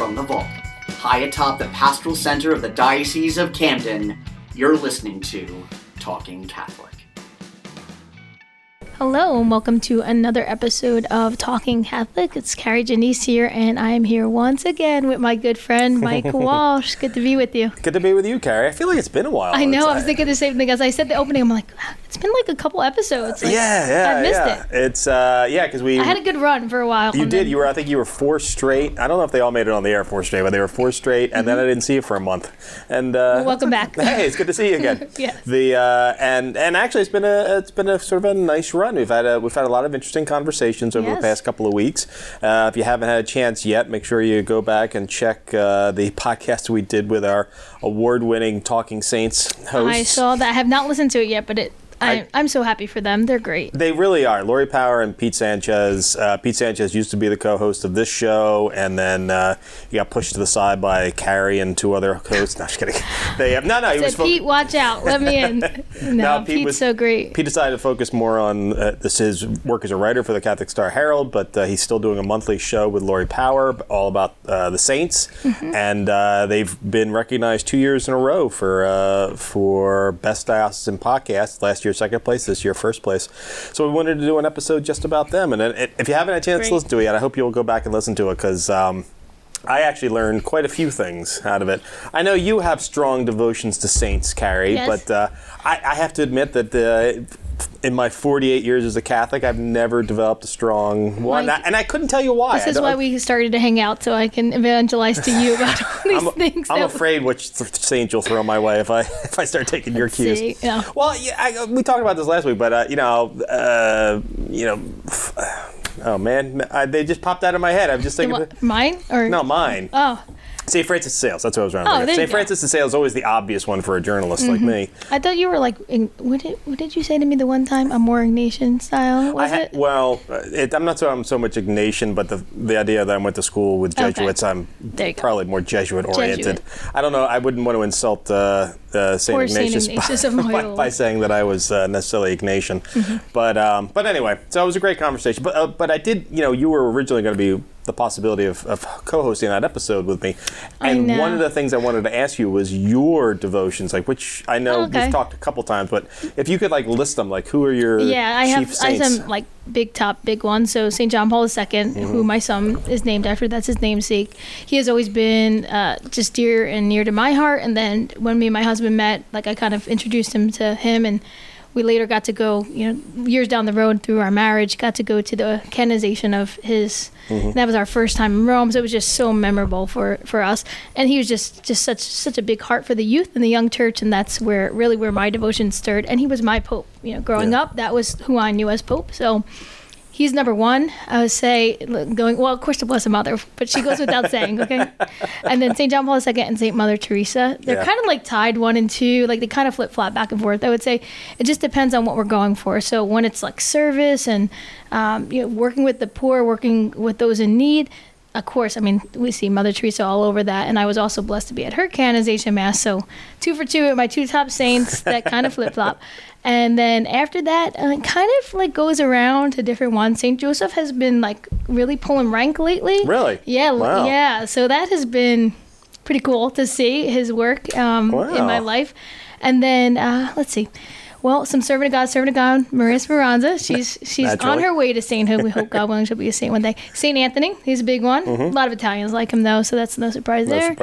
from the vault. High atop the pastoral center of the Diocese of Camden, you're listening to Talking Catholic. Hello, and welcome to another episode of Talking Catholic. It's Carrie Janice here, and I am here once again with my good friend, Mike Walsh. Good to be with you. Good to be with you, Carrie. I feel like it's been a while. I know. I was thinking the same thing. As I said the opening, I'm like, it's been like a couple episodes. I missed it. It's, because I had a good run for a while. You did. I think you were four straight. I don't know if they all made it on the air four straight, but they were four straight, and then I didn't see you for a month. And well, welcome back. Hey, it's good to see you again. Yes. And actually, it's been a sort of a nice run. We've had a lot of interesting conversations over the past couple of weeks. If you haven't had a chance yet, make sure you go back and check the podcast we did with our award-winning Talking Saints host. I saw that. I have not listened to it yet, but I'm so happy for them. They're great. They really are. Lori Power and Pete Sanchez. Pete Sanchez used to be the co-host of this show, and then he got pushed to the side by Carrie and two other hosts. No, just kidding. They have no. He said, Pete, watch out. Let me in. No, Pete's so great. Pete decided to focus more on his work as a writer for the Catholic Star Herald, but he's still doing a monthly show with Lori Power, all about the Saints, and they've been recognized 2 years in a row for best diocesan podcast. Last year, second place, this year first place. So we wanted to do an episode just about them, and if you haven't had a chance to listen to it yet, I hope you'll go back and listen to it, because I actually learned quite a few things out of it. I know you have strong devotions to saints, Carrie, but I have to admit that in my 48 years as a Catholic, I've never developed a strong one, and I couldn't tell you why. This is why we started to hang out, so I can evangelize to you about all these things. I'm afraid which saint you'll throw my way if I start taking your cues. Yeah. Well, yeah, we talked about this last week, but oh man, they just popped out of my head. I'm just thinking mine. Oh. St. Francis of Sales, that's what I was trying to think. St. Francis of Sales is always the obvious one for a journalist like me. I thought you were like, what did you say to me the one time? I'm more Ignatian style, was it? Well, I'm not sure I'm so much Ignatian, but the idea that I went to school with Jesuits, I'm probably more Jesuit-oriented. I don't know, I wouldn't want to insult St. Ignatius by saying that I was necessarily Ignatian. But anyway, so it was a great conversation. But I did, you were originally going to be the possibility of co-hosting that episode with me, and one of the things I wanted to ask you was your devotions, which I know we've talked a couple times, but if you could list them, who are your chief saints? I have some big ones. So St. John Paul II, who my son is named after, that's his namesake. He has always been just dear and near to my heart, and then when me and my husband met, I kind of introduced him to him, and we later got to go, years down the road through our marriage, got to go to the canonization of his. And that was our first time in Rome, so it was just so memorable for us. And he was just such a big heart for the youth and the young church, and that's where my devotion stirred. And he was my pope. Growing up, that was who I knew as pope. So he's number one, I would say. Of course, the Blessed Mother, but she goes without saying, okay? And then St. John Paul II and St. Mother Teresa. They're kind of tied one and two. They kind of flip-flop back and forth. I would say it just depends on what we're going for. So when it's service and working with the poor, working with those in need, of course, we see Mother Teresa all over that. And I was also blessed to be at her canonization mass. So 2 for 2 at my two top saints, that kind of flip-flop. And then after that, it kind of goes around to different ones. St. Joseph has been really pulling rank lately. Really? Yeah. Wow. Yeah. So that has been pretty cool to see his work in my life. And then let's see. Well, some servant of God, Maria Speranza. She's on her way to sainthood. We hope, God willing, she'll be a saint one day. St. Anthony, he's a big one. A lot of Italians like him, though, so that's no surprise there.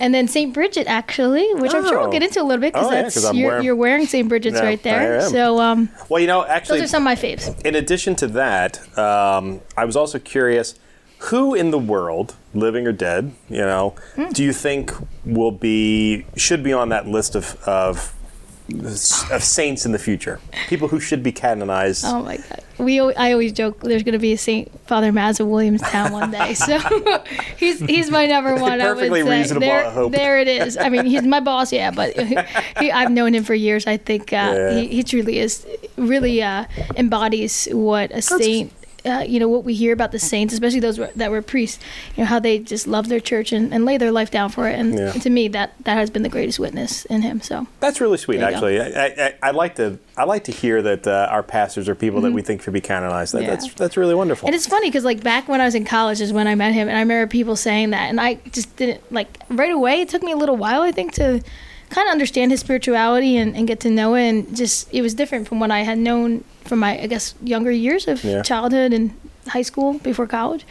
And then St. Bridget, actually, which I'm sure we'll get into a little bit, because you're wearing St. Bridget's right there. So, well, actually, those are some of my faves. In addition to that, I was also curious, who in the world, living or dead, do you think should be on that list of saints in the future, people who should be canonized? Oh my God, I always joke there's going to be a Saint Father Mazer Williams town one day. So he's my number one. Perfectly I would say. Reasonable. There, I hope. There it is. He's my boss, but I've known him for years. I think he truly embodies what a saint you know, what we hear about the saints, especially those that were priests, you know, how they just love their church and lay their life down for it. And to me, that has been the greatest witness in him. So that's really sweet, actually. I like to hear that our pastors are people that we think should be canonized. That's really wonderful. And it's funny because, like, back when I was in college is when I met him, and I remember people saying that, and I just didn't, like, right away. It took me a little while, I think, to kind of understand his spirituality and get to know it, and just it was different from what I had known from my, I guess, younger years of childhood and high school before college.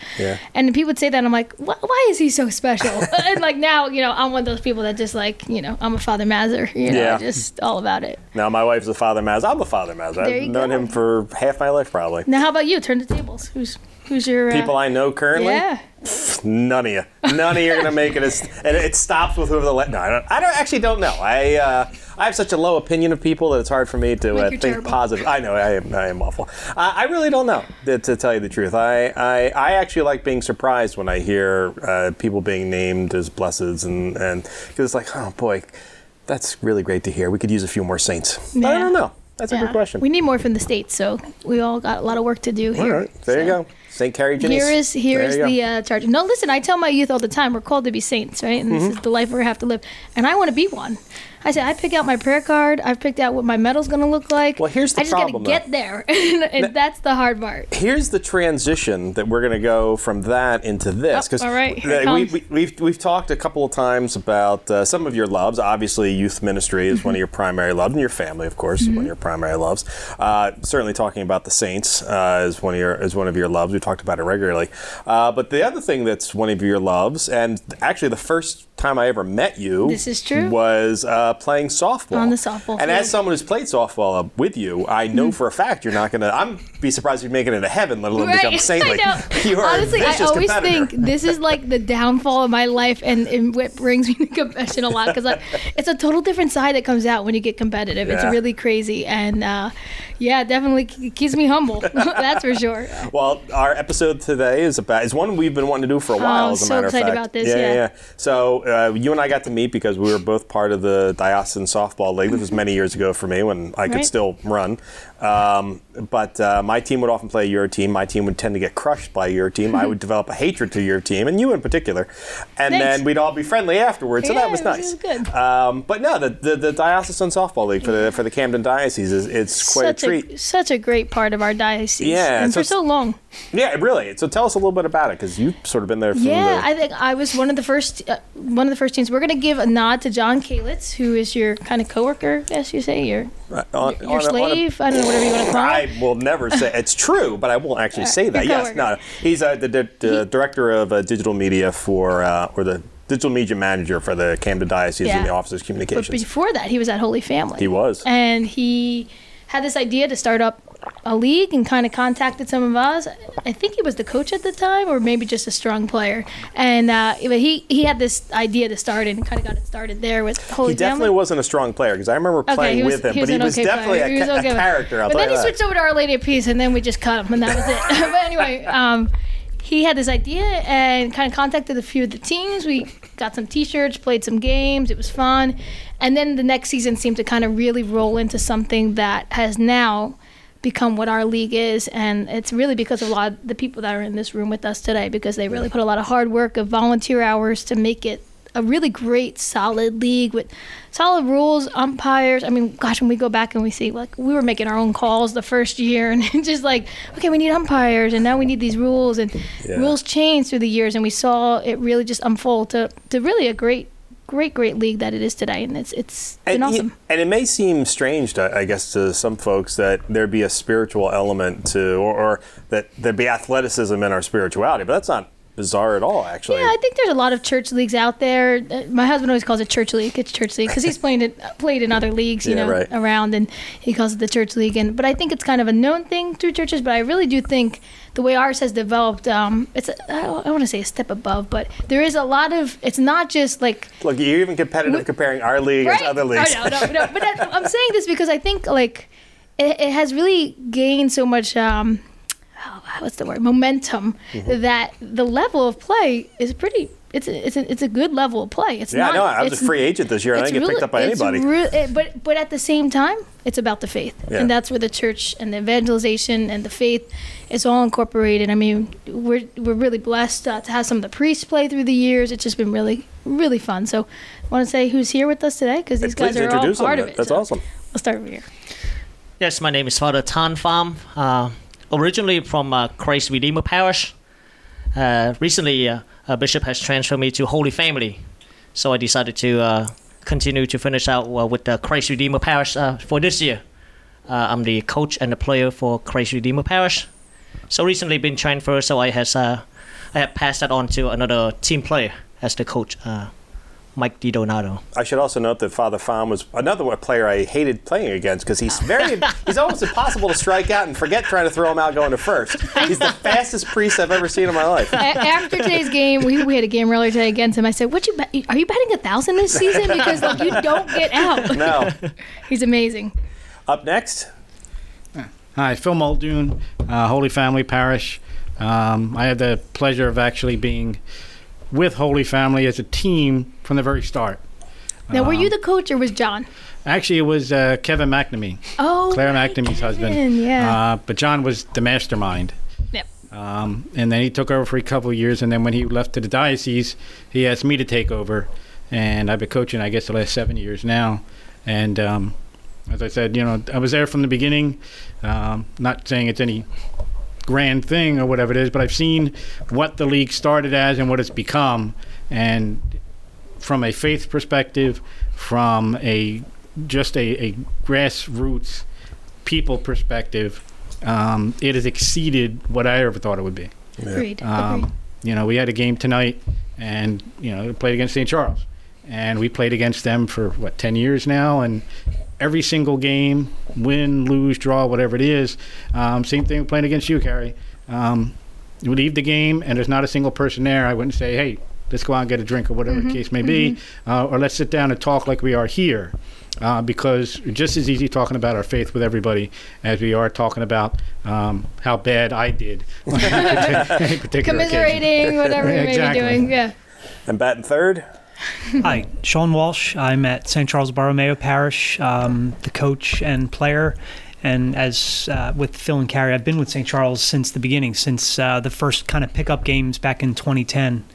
And people would say that, and I'm like, why is he so special? And, like, now, you know, I'm one of those people that just, like, you know, I'm a Father Mazer, you know, just all about it. Now my wife's a Father Mazer. I'm a Father Mazer. I've known him for half my life, probably. Now how about you? Turn the tables. Who's your... people I know currently? Yeah. None of you. None of you are going to make it. And it stops with whoever the... No, I actually don't know. I have such a low opinion of people that it's hard for me to think terrible. Positive. I know, I am awful. I really don't know, to tell you the truth. I actually like being surprised when I hear people being named as blesseds, and because it's like, oh, boy, that's really great to hear. We could use a few more saints. Yeah. I don't know. That's a good question. We need more from the States, so we all got a lot of work to do here. All right. There you go. St. Carrie Janice. Here is the charge. No, listen, I tell my youth all the time, we're called to be saints, right? And this is the life we have to live. And I want to be one. I say, I pick out my prayer card. I've picked out what my medal's going to look like. Well, here's the problem, I just got to get there. And now, that's the hard part. Here's the transition that we're going to go from that into this. Oh, all right. We've talked a couple of times about some of your loves. Obviously, youth ministry is one of your primary loves, and your family, of course, is one of your primary loves. Certainly talking about the saints is one of your loves. We talked about it regularly. But the other thing that's one of your loves, and actually the first time I ever met you, this is true, was playing softball. On the softball field. And as someone who's played softball with you, I know for a fact you're not going to... I'm be surprised if you make it into heaven, let alone become saintly. Honestly, I always think this is like the downfall of my life, and what brings me to confession a lot, because it's a total different side that comes out when you get competitive. Yeah. It's really crazy, and definitely keeps me humble. That's for sure. Well, our episode today is one we've been wanting to do for a while. Oh, as a matter of fact. I'm so excited about this. Yeah. So you and I got to meet because we were both part of the Diocesan Softball League. This was many years ago for me when I could still run. But my team would often play your team. My team would tend to get crushed by your team. I would develop a hatred to your team, and you in particular. And then we'd all be friendly afterwards, so that was nice. It was good. But no, the Diocesan Softball League for the Camden Diocese, it's quite a treat. Such a great part of our diocese. Yeah. And for so long. Yeah, really. So tell us a little bit about it, because you've sort of been there. I think I was one of the first teams. We're going to give a nod to John Kalitz, who is your kind of coworker, as you say, your slave. I don't know, whatever you want to call it. I will never say it's true, but I won't actually say that. Yes, no. He's the director of digital media for the digital media manager for the Camden Diocese in the Office of Communications. But before that, he was at Holy Family. He was, and he had this idea to start up a league and kind of contacted some of us. I think he was the coach at the time, or maybe just a strong player. And he had this idea to start it and kind of got it started there with Holy Family. He definitely wasn't a strong player, because I remember playing with him, but he was definitely a character. But then he switched over to Our Lady of Peace, and then we just cut him, and that was it. But anyway, he had this idea and kind of contacted a few of the teams. We got some T-shirts, played some games. It was fun. And then the next season seemed to kind of really roll into something that has now become what our league is, and it's really because of a lot of the people that are in this room with us today, because they really put a lot of hard work of volunteer hours to make it a really great, solid league with solid rules, umpires. I mean, gosh, when we go back and we see, like, we were making our own calls the first year, and just like, okay, we need umpires, and now we need these rules, and rules change through the years, and we saw it really just unfold to really a great league that it is today, and it's been awesome. And it may seem strange, I guess, to some folks that there'd be a spiritual element to, or that there'd be athleticism in our spirituality, but that's not bizarre at all, actually. Yeah, I think there's a lot of church leagues out there. My husband always calls it church league. It's church league because he's played in other leagues, around, and he calls it the church league. But I think it's kind of a known thing through churches. But I really do think the way ours has developed, I don't want to say a step above, but there is a lot of. It's not just like. Look, you're even comparing our league to other leagues. Oh, no. But I'm saying this because I think like it has really gained so much. Momentum that the level of play is pretty it's a good level of play. It's yeah, not, no, I was a free agent this year. I didn't get picked up by anybody. But at the same time, it's about the faith. Yeah. And that's where the church and the evangelization and the faith is all incorporated. I mean, we're really blessed to have some of the priests play through the years. It's just been really, really fun. So I want to say who's here with us today, because these guys are all part of it. That's awesome. We'll start over here. Yes, my name is Father Tan Pham, originally from Christ Redeemer Parish. Recently, a bishop has transferred me to Holy Family, so I decided to continue to finish out with the Christ Redeemer Parish for this year. I'm the coach and the player for Christ Redeemer Parish. So recently been transferred, so I have passed that on to another team player as the coach, Mike DiDonato. I should also note that Father Pham was another player I hated playing against, because he's almost impossible to strike out, and forget trying to throw him out going to first. He's the fastest priest I've ever seen in my life. After today's game, we had a game earlier today against him. I said, are you batting 1,000 this season? Because like, you don't get out. No. He's amazing. Up next. Hi, Phil Muldoon, Holy Family Parish. I had the pleasure of actually being with Holy Family as a team from the very start. Now, were you the coach or was John? Actually, it was Kevin McNamee. Oh, Claire McNamee's husband. Yeah. But John was the mastermind. Yep. And then he took over for a couple of years, and then when he left to the diocese, he asked me to take over, and I've been coaching, I guess, the last 7 years now. And as I said, you know, I was there from the beginning. Not saying it's any grand thing or whatever it is, but I've seen what the league started as and what it's become, and from a faith perspective, from a grassroots people perspective, it has exceeded what I ever thought it would be. Yeah. Agreed. You know, we had a game tonight, and you know, we played against St. Charles, and we played against them for what, 10 years now, and every single game, win, lose, draw, whatever it is, same thing playing against you, Carrie. You leave the game and there's not a single person there, I wouldn't say, hey, let's go out and get a drink or whatever the case may be, or let's sit down and talk like we are here, because we're just as easy talking about our faith with everybody as we are talking about how bad I did on any particular commiserating, occasion. Whatever you exactly. may be doing. Yeah. And batting third. Hi, Sean Walsh. I'm at St. Charles Borromeo Parish, the coach and player. And as with Phil and Carrie, I've been with St. Charles since the beginning, since the first kind of pickup games back in 2010.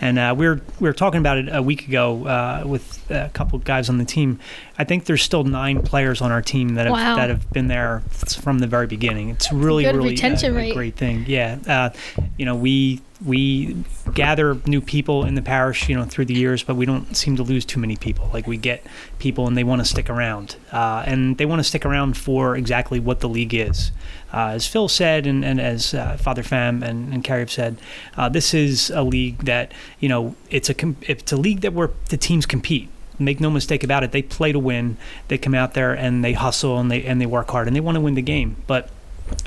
And we were talking about it a week ago with a couple of guys on the team. I think there's still 9 players on our team that have wow. that have been there from the very beginning. It's really good retention rate. A great thing. Yeah, you know, we gather new people in the parish, you know, through the years, but we don't seem to lose too many people. Like, we get people and they want to stick around, and they want to stick around for exactly what the league is. As Phil said, and as Father Pham and Carrie have said, this is a league that, you know, it's a league that where the teams compete. Make no mistake about it. They play to win. They come out there and they hustle and they work hard and they want to win the game. But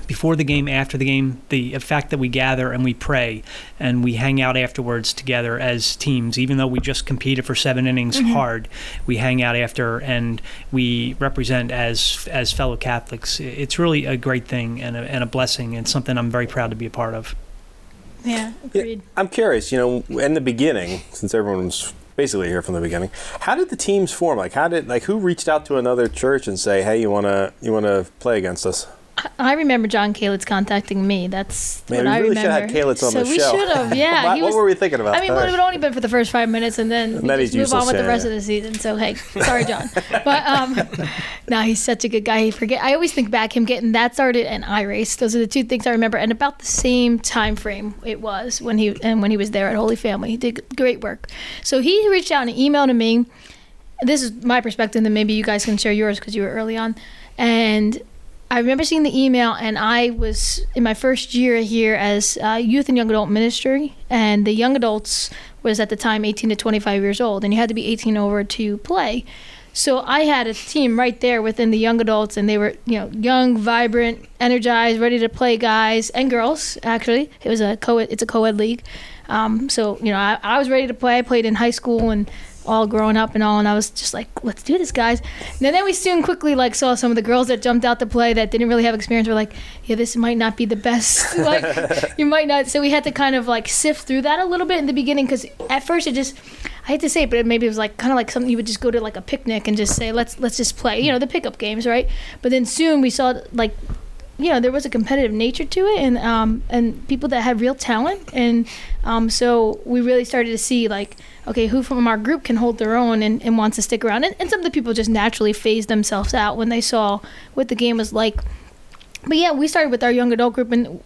before the game, after the game, the fact that we gather and we pray and we hang out afterwards together as teams, even though we just competed for 7 innings hard, we hang out after and we represent as fellow Catholics. It's really a great thing and a blessing, and something I'm very proud to be a part of. Yeah, agreed. Yeah, I'm curious, you know, in the beginning, since everyone's basically here from the beginning, how did the teams form? Like, who reached out to another church and say, hey, you wanna play against us? I remember John Kalitz contacting me. That's Man, what I remember. We really should have had Kalitz on the show. So we should have, yeah. What were we thinking about? I mean, it would only been for the first 5 minutes, and then we just move on with the rest of the season. So, hey, sorry, John. But, no, he's such a good guy. I always think back, him getting that started and iRace. Those are the two things I remember. And about the same time frame it was when he was there at Holy Family. He did great work. So he reached out in an email to me. This is my perspective, and then maybe you guys can share yours because you were early on. And I remember seeing the email, and I was in my first year here as youth and young adult ministry, and the young adults was at the time 18 to 25 years old, and you had to be 18 over to play. So I had a team right there within the young adults, and they were, you know, young, vibrant, energized, ready to play guys and girls. Actually, it was a co-ed league, so you know I was ready to play. I played in high school and all grown up and all, and I was just like, let's do this, guys. And then we soon quickly like saw some of the girls that jumped out to play that didn't really have experience were like, yeah, this might not be the best. Like, you might not. So we had to kind of like sift through that a little bit in the beginning, because at first it just, I hate to say it, but maybe it was like kind of like something you would just go to like a picnic and just say, let's just play, you know, the pickup games, right? But then soon we saw like, you know, there was a competitive nature to it, and people that had real talent, and so we really started to see like, okay, who from our group can hold their own and wants to stick around, and some of the people just naturally phased themselves out when they saw what the game was like. But yeah, we started with our young adult group, and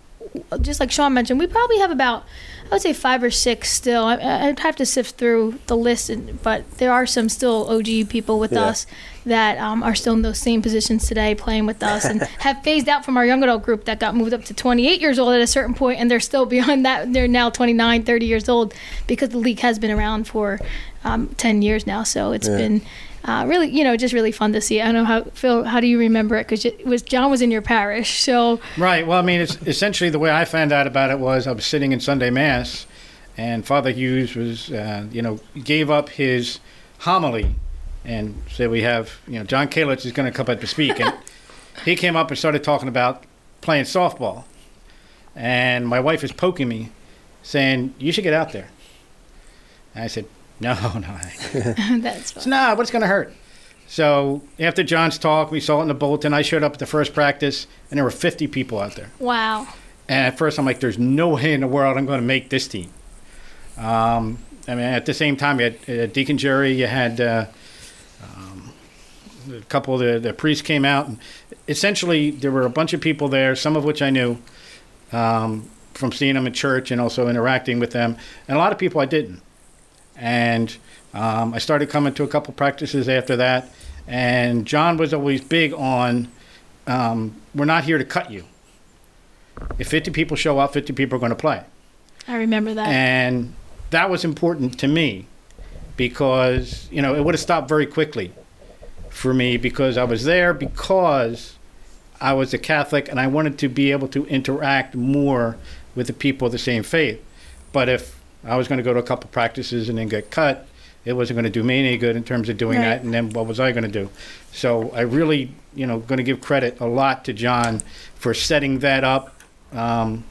just like Sean mentioned, we probably have about, I would say, 5 or 6 still. I'd have to sift through the list, but there are some still OG people with us that are still in those same positions today playing with us and have phased out from our young adult group that got moved up to 28 years old at a certain point, and they're still beyond that. They're now 29, 30 years old, because the league has been around for 10 years now, so it's been... really, you know, just really fun to see. I don't know how, Phil, how do you remember it? Because it was, John was in your parish, so. Right. Well, I mean, it's essentially the way I found out about it was I was sitting in Sunday Mass, and Father Hughes was, you know, gave up his homily, and said, we have, you know, John Kalitz is going to come up to speak, and he came up and started talking about playing softball, and my wife was poking me, saying, you should get out there. And I said, No. That's fine. So, nah, what's going to hurt? So after John's talk, we saw it in the bulletin. I showed up at the first practice, and there were 50 people out there. Wow. And at first I'm like, there's no way in the world I'm going to make this team. I mean, at the same time, you had Deacon Jerry, you had a couple of the priests came out. And essentially, there were a bunch of people there, some of which I knew from seeing them at church and also interacting with them. And a lot of people I didn't. And I started coming to a couple practices after that. And John was always big on, we're not here to cut you. If 50 people show up, 50 people are going to play. I remember that. And that was important to me because, you know, it would have stopped very quickly for me because I was there because I was a Catholic and I wanted to be able to interact more with the people of the same faith. But if I was going to go to a couple practices and then get cut, it wasn't going to do me any good in terms of doing that, and then what was I going to do? So I really, you know, going to give credit a lot to John for setting that up,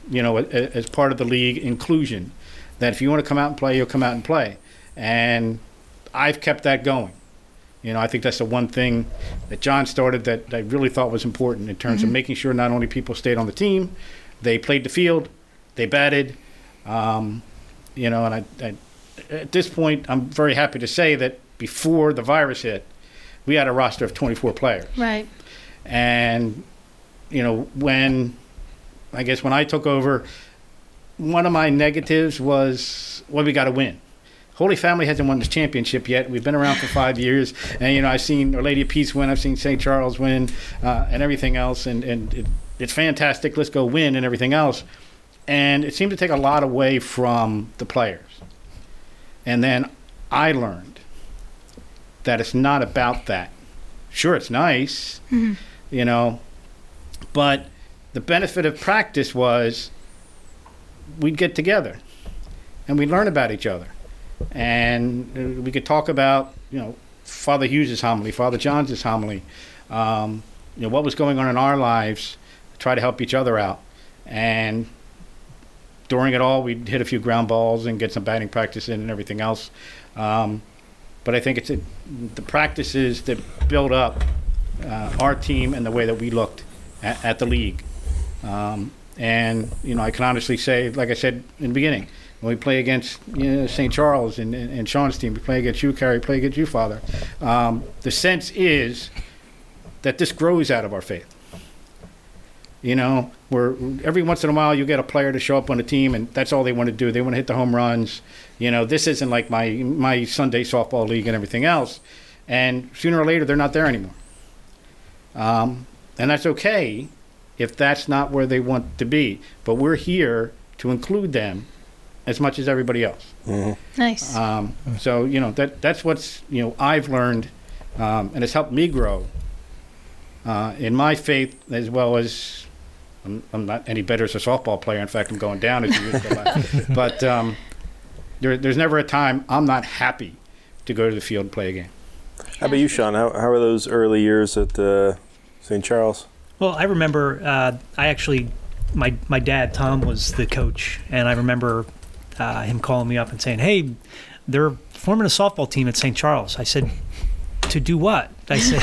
you know, as part of the league inclusion, that if you want to come out and play, you'll come out and play. And I've kept that going. You know, I think that's the one thing that John started that I really thought was important in terms of making sure not only people stayed on the team, they played the field, they batted, you know, and I, at this point, I'm very happy to say that before the virus hit, we had a roster of 24 players. Right. And, you know, when I took over, one of my negatives was, well, we got to win. Holy Family hasn't won this championship yet. We've been around for 5 years. And, you know, I've seen Our Lady of Peace win. I've seen St. Charles win and everything else. And it's fantastic. Let's go win and everything else. And it seemed to take a lot away from the players. And then I learned that it's not about that. Sure, it's nice, you know, but the benefit of practice was we'd get together and we'd learn about each other. And we could talk about, you know, Father Hughes' homily, Father John's homily, you know, what was going on in our lives, try to help each other out. And during it all, we'd hit a few ground balls and get some batting practice in and everything else. But I think it's the practices that build up our team and the way that we looked at the league. And, you know, I can honestly say, like I said in the beginning, when we play against St. Charles and Sean's team, we play against you, Carrie, play against you, Father. The sense is that this grows out of our faith. You know, where every once in a while you get a player to show up on a team and that's all they want to do. They want to hit the home runs. You know, this isn't like my Sunday softball league and everything else. And sooner or later, they're not there anymore. And that's okay if that's not where they want to be. But we're here to include them as much as everybody else. Nice. So, you know, that's what's, you know, I've learned and it's helped me grow in my faith as well as, I'm not any better as a softball player. In fact, I'm going down as you used to. But there's never a time I'm not happy to go to the field and play a game. How about you, Sean? How were those early years at St. Charles? Well, I remember I actually, my dad, Tom, was the coach, and I remember him calling me up and saying, hey, they're forming a softball team at St. Charles. I said, to do what? I said,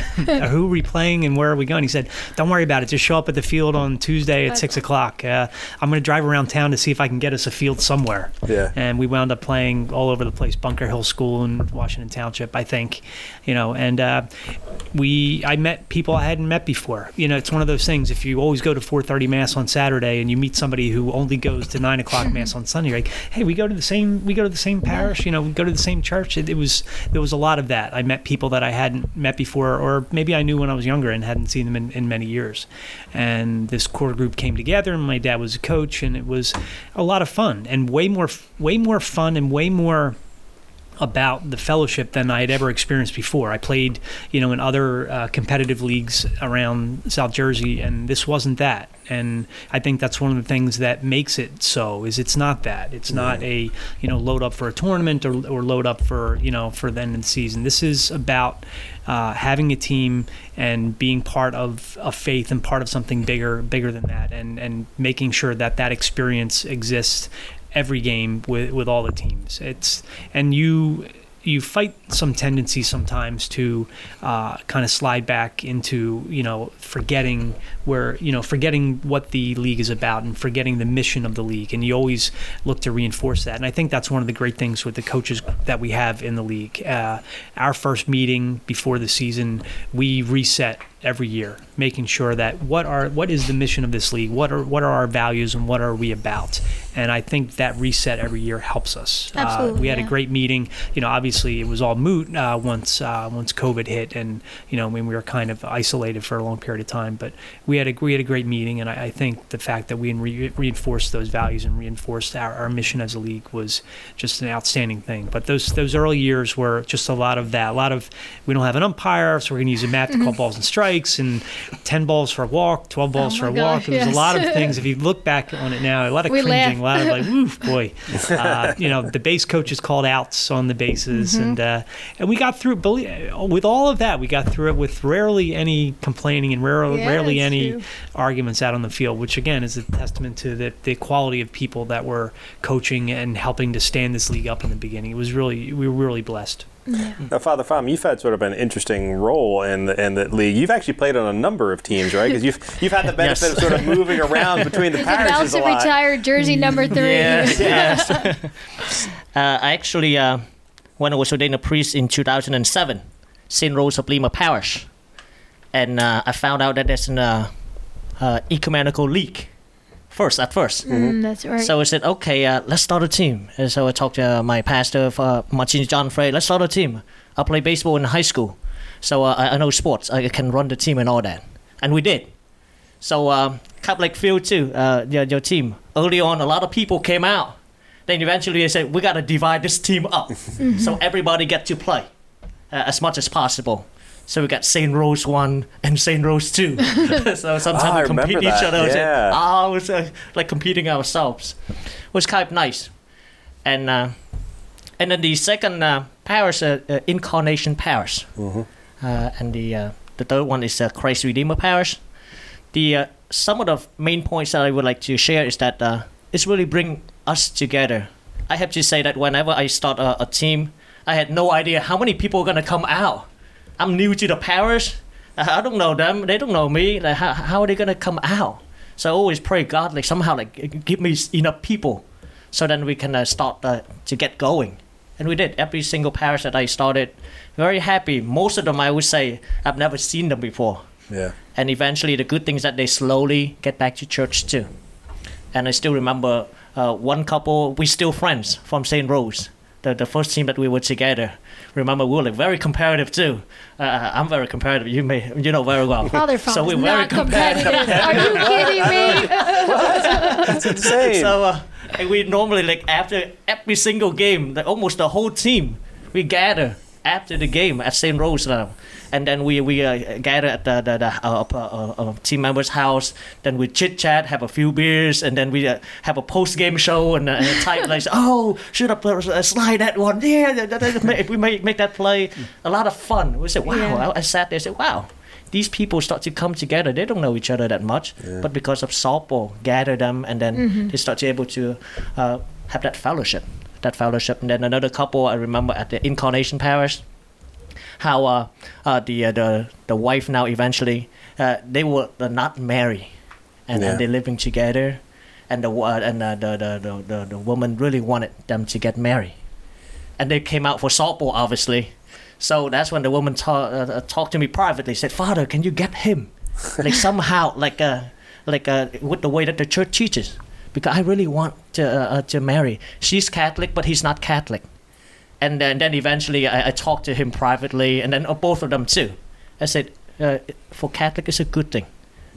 who are we playing and where are we going? He said, don't worry about it. Just show up at the field on Tuesday at 6 o'clock. I'm going to drive around town to see if I can get us a field somewhere. Yeah. And we wound up playing all over the place, Bunker Hill School and Washington Township, I think. You know, and I met people I hadn't met before. You know, it's one of those things. If you always go to 4:30 Mass on Saturday and you meet somebody who only goes to 9 o'clock Mass on Sunday, you're like, hey, we go to the same parish, you know, we go to the same church. There was a lot of that. I met people that I hadn't met before, or maybe I knew when I was younger and hadn't seen them in many years. And this core group came together, and my dad was a coach, and it was a lot of fun, and way more fun and way more about the fellowship than I had ever experienced before. I played, you know, in other competitive leagues around South Jersey, and this wasn't that. And I think that's one of the things that makes it so, is it's not that. It's not a, you know, load up for a tournament or load up for, you know, for the end of the season. This is about having a team and being part of a faith and part of something bigger than that, and making sure that experience exists every game with all the teams. You fight some tendency sometimes to kind of slide back into, you know, forgetting what the league is about and forgetting the mission of the league. And you always look to reinforce that. And I think that's one of the great things with the coaches that we have in the league. Our first meeting before the season, we reset every year, making sure that what is the mission of this league, what are our values, and what are we about. And I think that reset every year helps us. Absolutely, we had a great meeting. You know, obviously it was all moot once COVID hit, and you know, I mean, we were kind of isolated for a long period of time. But we had a great meeting, and I think the fact that we reinforced those values and reinforced our mission as a league was just an outstanding thing. But those early years were just a lot of that. A lot of, we don't have an umpire, so we're going to use a map to call balls and strikes. And 10 balls for a walk, 12 balls for a walk. It was a lot of things. If you look back on it now, a lot of cringing, laugh. A lot of like, oof, boy. You know, the base coaches called outs on the bases, and we got through with all of that. We got through it with rarely any complaining and rarely any arguments out on the field, which again is a testament to the quality of people that were coaching and helping to stand this league up in the beginning. It was really, we were really blessed. Yeah. Now, Father Pham, you've had sort of an interesting role in the league. You've actually played on a number of teams, right? Because you've had the benefit of sort of moving around between the parishes a lot. He's retired jersey number 3. Yes. Actually, when I was ordained a priest in 2007, St. Rose of Lima Parish, and I found out that there's an ecumenical league. At first. Mm-hmm. That's right. So I said, okay, let's start a team. And so I talked to my pastor, Martin John Frey. Let's start a team. I play baseball in high school, so I know sports. I can run the team and all that. And we did. So Catholic Field too, your team. Early on, a lot of people came out. Then eventually they said, we got to divide this team up. Mm-hmm. So everybody get to play as much as possible. So we got St. Rose 1 and St. Rose 2. So sometimes we compete each other. Yeah. I was like competing ourselves. It was kind of nice. And then the second parish, Incarnation Parish. Mm-hmm. And the third one is Christ Redeemer Parish. Some of the main points that I would like to share is that it's really bring us together. I have to say that whenever I start a team, I had no idea how many people are going to come out. I'm new to the parish. I don't know them. They don't know me. Like, how are they going to come out? So I always pray God, like somehow, like give me enough people so then we can start to get going. And we did. Every single parish that I started, very happy. Most of them, I would say, I've never seen them before. Yeah. And eventually the good thing is that they slowly get back to church too. And I still remember one couple, we're still friends from St. Rose, the first team that we were together. Remember, we were like very competitive too. I'm very competitive. You know very well. Father Pham, so we're very competitive. Are you kidding me? What? That's insane. So we normally, like after every single game, like almost the whole team, we gather after the game at St. Rose now. And then we gather at the team members' house. Then we chit-chat, have a few beers, and then we have a post-game show and a type like, oh, should I slide that one? Yeah, if we make that play. A lot of fun. We said, wow. Yeah. I sat there and said, wow. These people start to come together. They don't know each other that much, but because of softball, gather them, and then they start to be able to have that fellowship. And then another couple I remember at the Incarnation Parish, how the wife now eventually they were not married, and then they're living together, and the woman really wanted them to get married, and they came out for softball obviously. So that's when the woman talked to me privately. Said, "Father, can you get him, like somehow, with the way that the church teaches? Because I really want to marry. She's Catholic, but he's not Catholic." And then eventually, I talked to him privately, and then both of them too. I said, "For Catholic, it's a good thing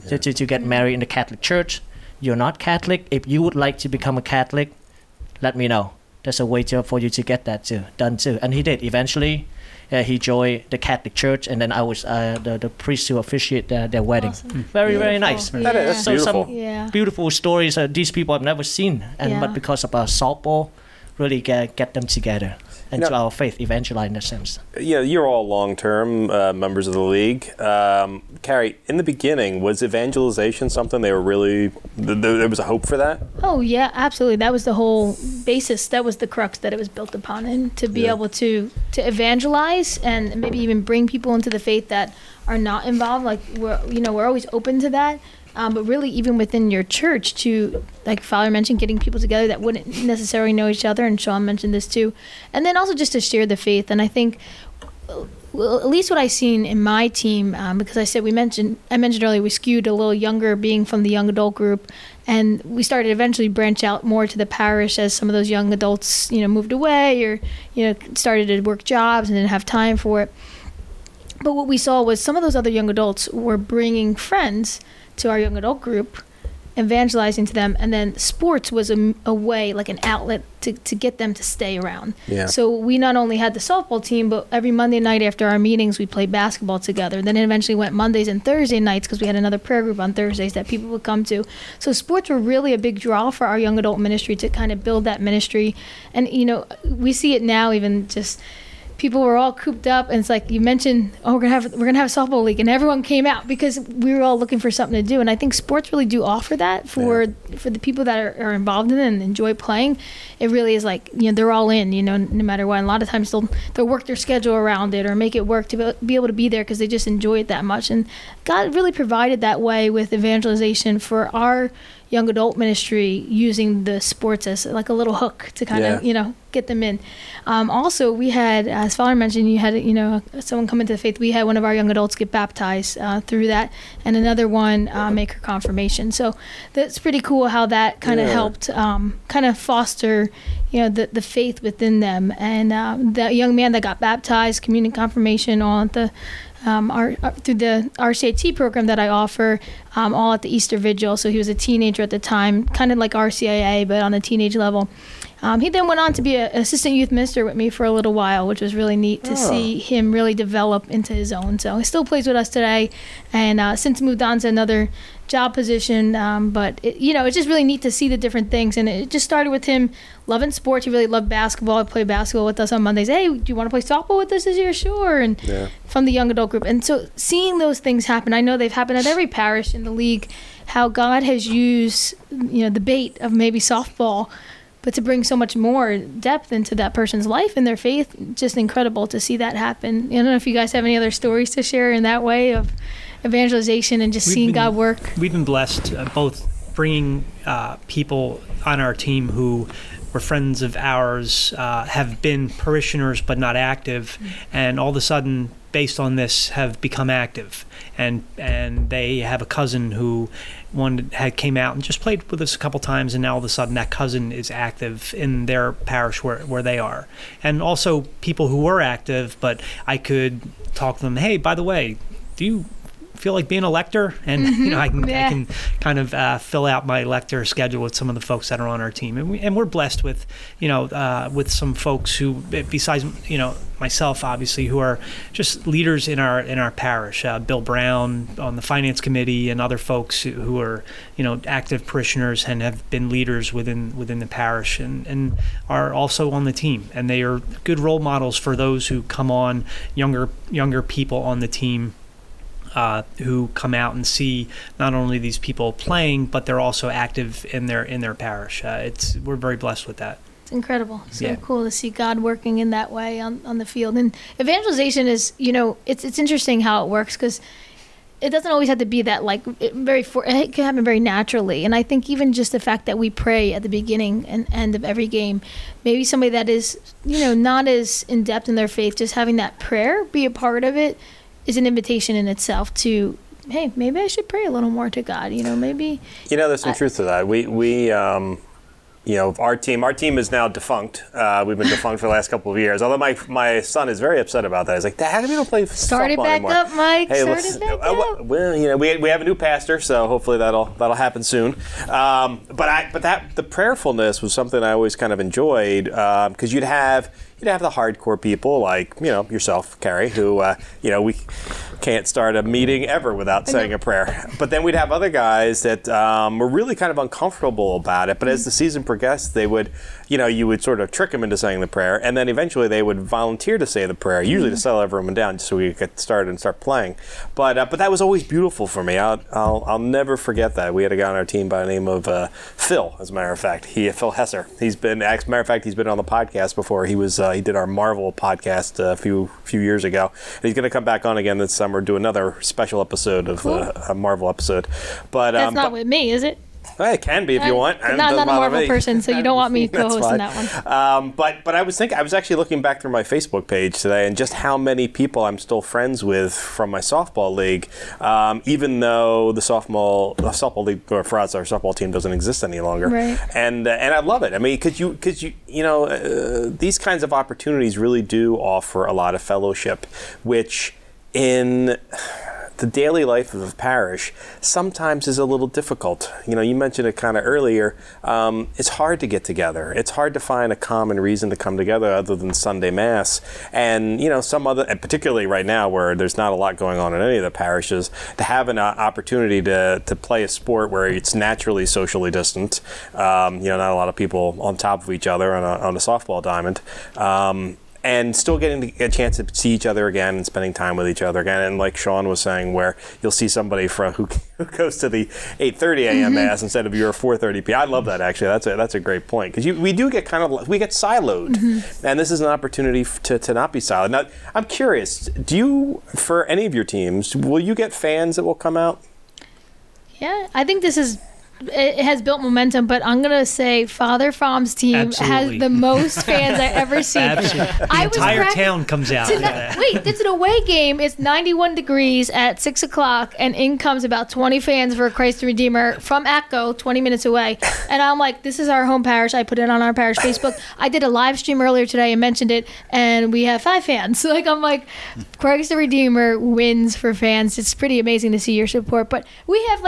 to get married in the Catholic Church. You're not Catholic. If you would like to become a Catholic, let me know. There's a way for you to get that done too." And he did eventually. He joined the Catholic Church, and then I was the priest who officiated their wedding. Awesome. Very, beautiful. Very nice. Yeah. That's so beautiful. Some beautiful stories. These people I've never seen, but because of our softball, really get them together and to our faith, evangelize in a sense. Yeah, you're all long-term members of the league. Carrie, in the beginning, was evangelization something they were really, there was a hope for that? Oh, yeah, absolutely. That was the whole basis. That was the crux that it was built upon, and to be able to evangelize and maybe even bring people into the faith that are not involved. Like, we're always open to that. But really, even within your church, to, like Father mentioned, getting people together that wouldn't necessarily know each other, and Sean mentioned this too, and then also just to share the faith. And I think, at least what I've seen in my team, because I mentioned earlier, we skewed a little younger, being from the young adult group, and we started to eventually branch out more to the parish as some of those young adults, moved away or started to work jobs and didn't have time for it. But what we saw was some of those other young adults were bringing friends to our young adult group, evangelizing to them, and then sports was a way, like an outlet to get them to stay around. Yeah. So we not only had the softball team, but every Monday night after our meetings, we played basketball together. Then it eventually went Mondays and Thursday nights, because we had another prayer group on Thursdays that people would come to. So sports were really a big draw for our young adult ministry, to kind of build that ministry. And, we see it now, even just people were all cooped up, and it's like you mentioned, we're gonna have a softball league, and everyone came out because we were all looking for something to do. And I think sports really do offer that for the people that are involved in it and enjoy playing. It really is like, they're all in, no matter what. And a lot of times they'll work their schedule around it or make it work to be able to be there because they just enjoy it that much. And God really provided that way with evangelization for our young adult ministry, using the sports as like a little hook to kind of, get them in. Also, we had, as Father mentioned, you had, someone come into the faith. We had one of our young adults get baptized through that, and another one make her confirmation. So that's pretty cool how that kind of helped kind of foster, the faith within them. And that young man that got baptized, communion, confirmation, all at the through the RCIT program that I offer, all at the Easter Vigil. So he was a teenager at the time, kind of like RCIA, but on a teenage level. He then went on to be an assistant youth minister with me for a little while, which was really neat to see him really develop into his own. So he still plays with us today, and since moved on to another job position. But it's just really neat to see the different things. And it just started with him loving sports. He really loved basketball. He played basketball with us on Mondays. Hey, do you want to play softball with us this year? Sure. And from the young adult group. And so seeing those things happen, I know they've happened at every parish in the league, how God has used, the bait of maybe softball, but to bring so much more depth into that person's life and their faith. Just incredible to see that happen. I don't know if you guys have any other stories to share in that way of evangelization and just seeing God work. We've been blessed both bringing people on our team who were friends of ours, have been parishioners but not active, and all of a sudden, based on this, have become active. And they have a cousin who came out and just played with us a couple times, and now all of a sudden that cousin is active in their parish where they are. And also people who were active, but I could talk to them, hey, by the way, do you feel like being a lector, and you know, I can kind of fill out my lector schedule with some of the folks that are on our team, and we're blessed with, you know, with some folks who, besides, you know, myself obviously, who are just leaders in our parish. Bill Brown on the finance committee, and other folks who are, you know, active parishioners and have been leaders within the parish, and are also on the team, and they are good role models for those who come on, younger people on the team, who come out and see not only these people playing, but they're also active in their parish. We're very blessed with that. It's incredible. So yeah. Cool to see God working in that way on the field. And evangelization is, you know, it's interesting how it works, because it doesn't always have to be that, like, it can happen very naturally. And I think even just the fact that we pray at the beginning and end of every game, maybe somebody that is, you know, not as in depth in their faith, just having that prayer be a part of it is an invitation in itself to, hey, maybe I should pray a little more to God, you know, maybe. You know, there's some truth to that. We you know, our team is now defunct. We've been defunct for the last couple of years. Although my son is very upset about that. He's like, "Dad, how come you don't play softball anymore?" Start it back up, Mike. Well, you know, we have a new pastor, so hopefully that'll happen soon. But the prayerfulness was something I always kind of enjoyed, because you'd have the hardcore people, like, you know, yourself, Carrie, who, you know, we can't start a meeting ever without saying a prayer. But then we'd have other guys that were really kind of uncomfortable about it. But as the season progressed, they would, you know, you would sort of trick them into saying the prayer. And then eventually they would volunteer to say the prayer, usually to settle everyone down, just so we could get started and start playing. But that was always beautiful for me. I'll never forget that. We had a guy on our team by the name of Phil, as a matter of fact. Phil Hesser. He's been on the podcast before. He was... he did our Marvel podcast a few years ago, and he's going to come back on again this summer, do another special episode of a Marvel episode. But that's not with me, is it? It can be if you want. I'm not a Marvel person, so you don't want me co-hosting that one. But I was actually looking back through my Facebook page today, and just how many people I'm still friends with from my softball league, even though the softball league for us, our softball team, doesn't exist any longer. Right. And I love it. I mean, because these kinds of opportunities really do offer a lot of fellowship, which in the daily life of the parish sometimes is a little difficult. You know, you mentioned it kind of earlier. It's hard to get together. It's hard to find a common reason to come together other than Sunday Mass. And, you know, and particularly right now where there's not a lot going on in any of the parishes, to have an opportunity to play a sport where it's naturally socially distant, you know, not a lot of people on top of each other on a softball diamond, and still getting a chance to see each other again and spending time with each other again. And like Sean was saying, where you'll see somebody who goes to the 8:30 a.m. Mass instead of your 4:30 p.m. I love that, actually. That's a great point, because we do get we get siloed, and this is an opportunity to not be siloed. Now, I'm curious, for any of your teams, will you get fans that will come out? Yeah, I think it has built momentum, but I'm going to say Father Phamb's team has the most fans I've ever seen. Absolutely. The entire town comes out. Wait, it's an away game. It's 91 degrees at 6 o'clock, and in comes about 20 fans for Christ Redeemer from ACCO, 20 minutes away. And I'm like, this is our home parish. I put it on our parish Facebook. I did a live stream earlier today and mentioned it, and we have 5 fans. So I'm like, Christ the Redeemer wins for fans. It's pretty amazing to see your support. But we have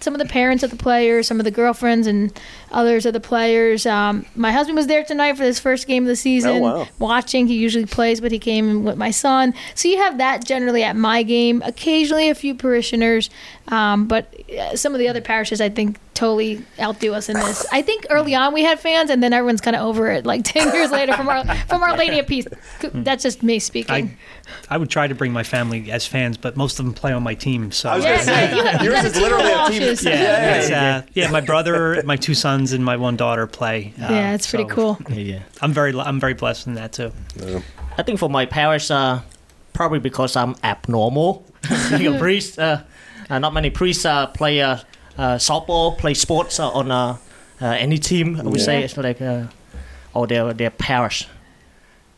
some of the parents of the players, some of the girlfriends and others of the players. My husband was there tonight for his first game of the season. Oh, wow. Watching. He usually plays, but he came with my son. So you have that generally at my game. Occasionally a few parishioners, but some of the other parishes, I think, totally outdo us in this. I think early on we had fans, and then everyone's kind of over it, like 10 years later from Our Lady of Peace. That's just me speaking. I would try to bring my family as fans, but most of them play on my team. So yours is literally a team. Yeah, my brother, my 2 sons, and my 1 daughter play. Yeah, it's pretty cool. Yeah, I'm very blessed in that too. Yeah. I think for my parish, probably because I'm abnormal, being a priest, not many priests play softball, play sports on any team. We say it's like or their parish.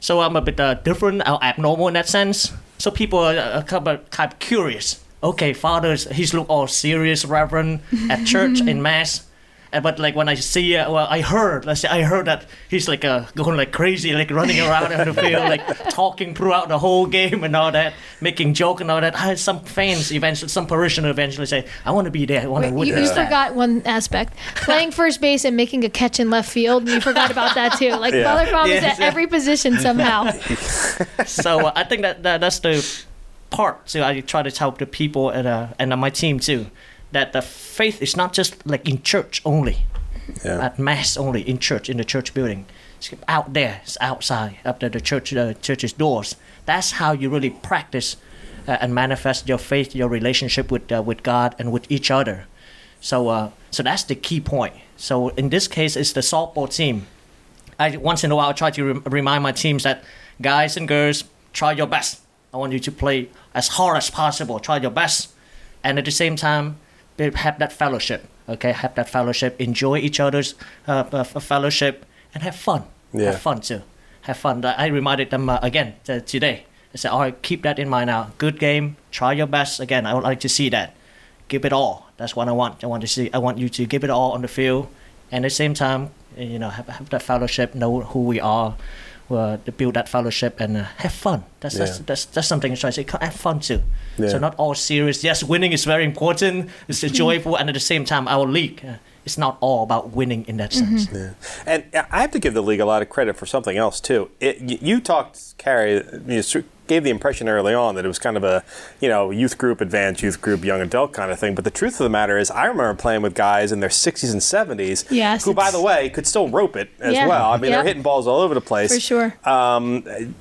So I'm a bit different, abnormal in that sense. So people are kind of curious. Okay, Father, he's look all serious, reverend at church in Mass, But like when I see, I heard that he's like going like crazy, like running around on the field, like talking throughout the whole game and all that, making joke and all that. I had some fans eventually, some parishioner eventually say, "I want to be there. I want to witness that." You forgot one aspect: playing first base and making a catch in left field. You forgot about that too. Like Father Pham is at every position somehow. So I think that's the part. So I try to help the people and my team too. That the faith is not just like in church only, at mass only, in church, in the church building. It's out there, it's outside, up to the church's doors. That's how you really practice and manifest your faith, your relationship with God and with each other. So that's the key point. So in this case, it's the softball team. I once in a while try to remind my teams that guys and girls, try your best. I want you to play as hard as possible. Try your best, and at the same time, have that fellowship, okay? Have that fellowship, enjoy each other's fellowship, and have fun. Yeah. Have fun too. Have fun. I reminded them again today. I said, all right, keep that in mind now. Good game. Try your best. Again, I would like to see that. Give it all. That's what I want. I want to see. I want you to give it all on the field, and at the same time, you know, have that fellowship. Know who we are. To build that fellowship and have fun. That's something I try to say. Have fun too. Yeah. So not all serious. Yes, winning is very important. It's joyful, and at the same time, our league, it's not all about winning in that sense. Yeah. And I have to give the league a lot of credit for something else too. You talked, Carrie, you gave the impression early on that it was kind of a, you know, youth group, advanced youth group, young adult kind of thing. But the truth of the matter is, I remember playing with guys in their 60s and 70s, who, by the way, could still rope it as well. I mean, they're hitting balls all over the place. For sure.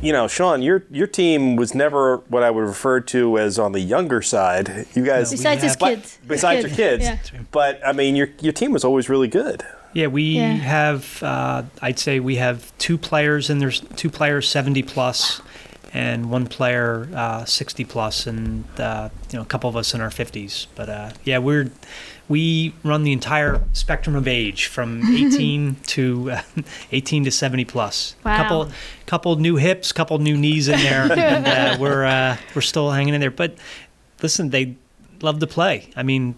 You know, Sean, your team was never what I would refer to as on the younger side. You guys, besides your kids, but I mean, your team was always really good. Yeah, we have. I'd say we have two players, and there's two players 70 plus. And one player 60 plus, and you know, a couple of us in our 50s. But we run the entire spectrum of age from 18 to 70 plus. Wow. Couple new hips, couple new knees in there, and we're still hanging in there. But listen, they love to play. I mean,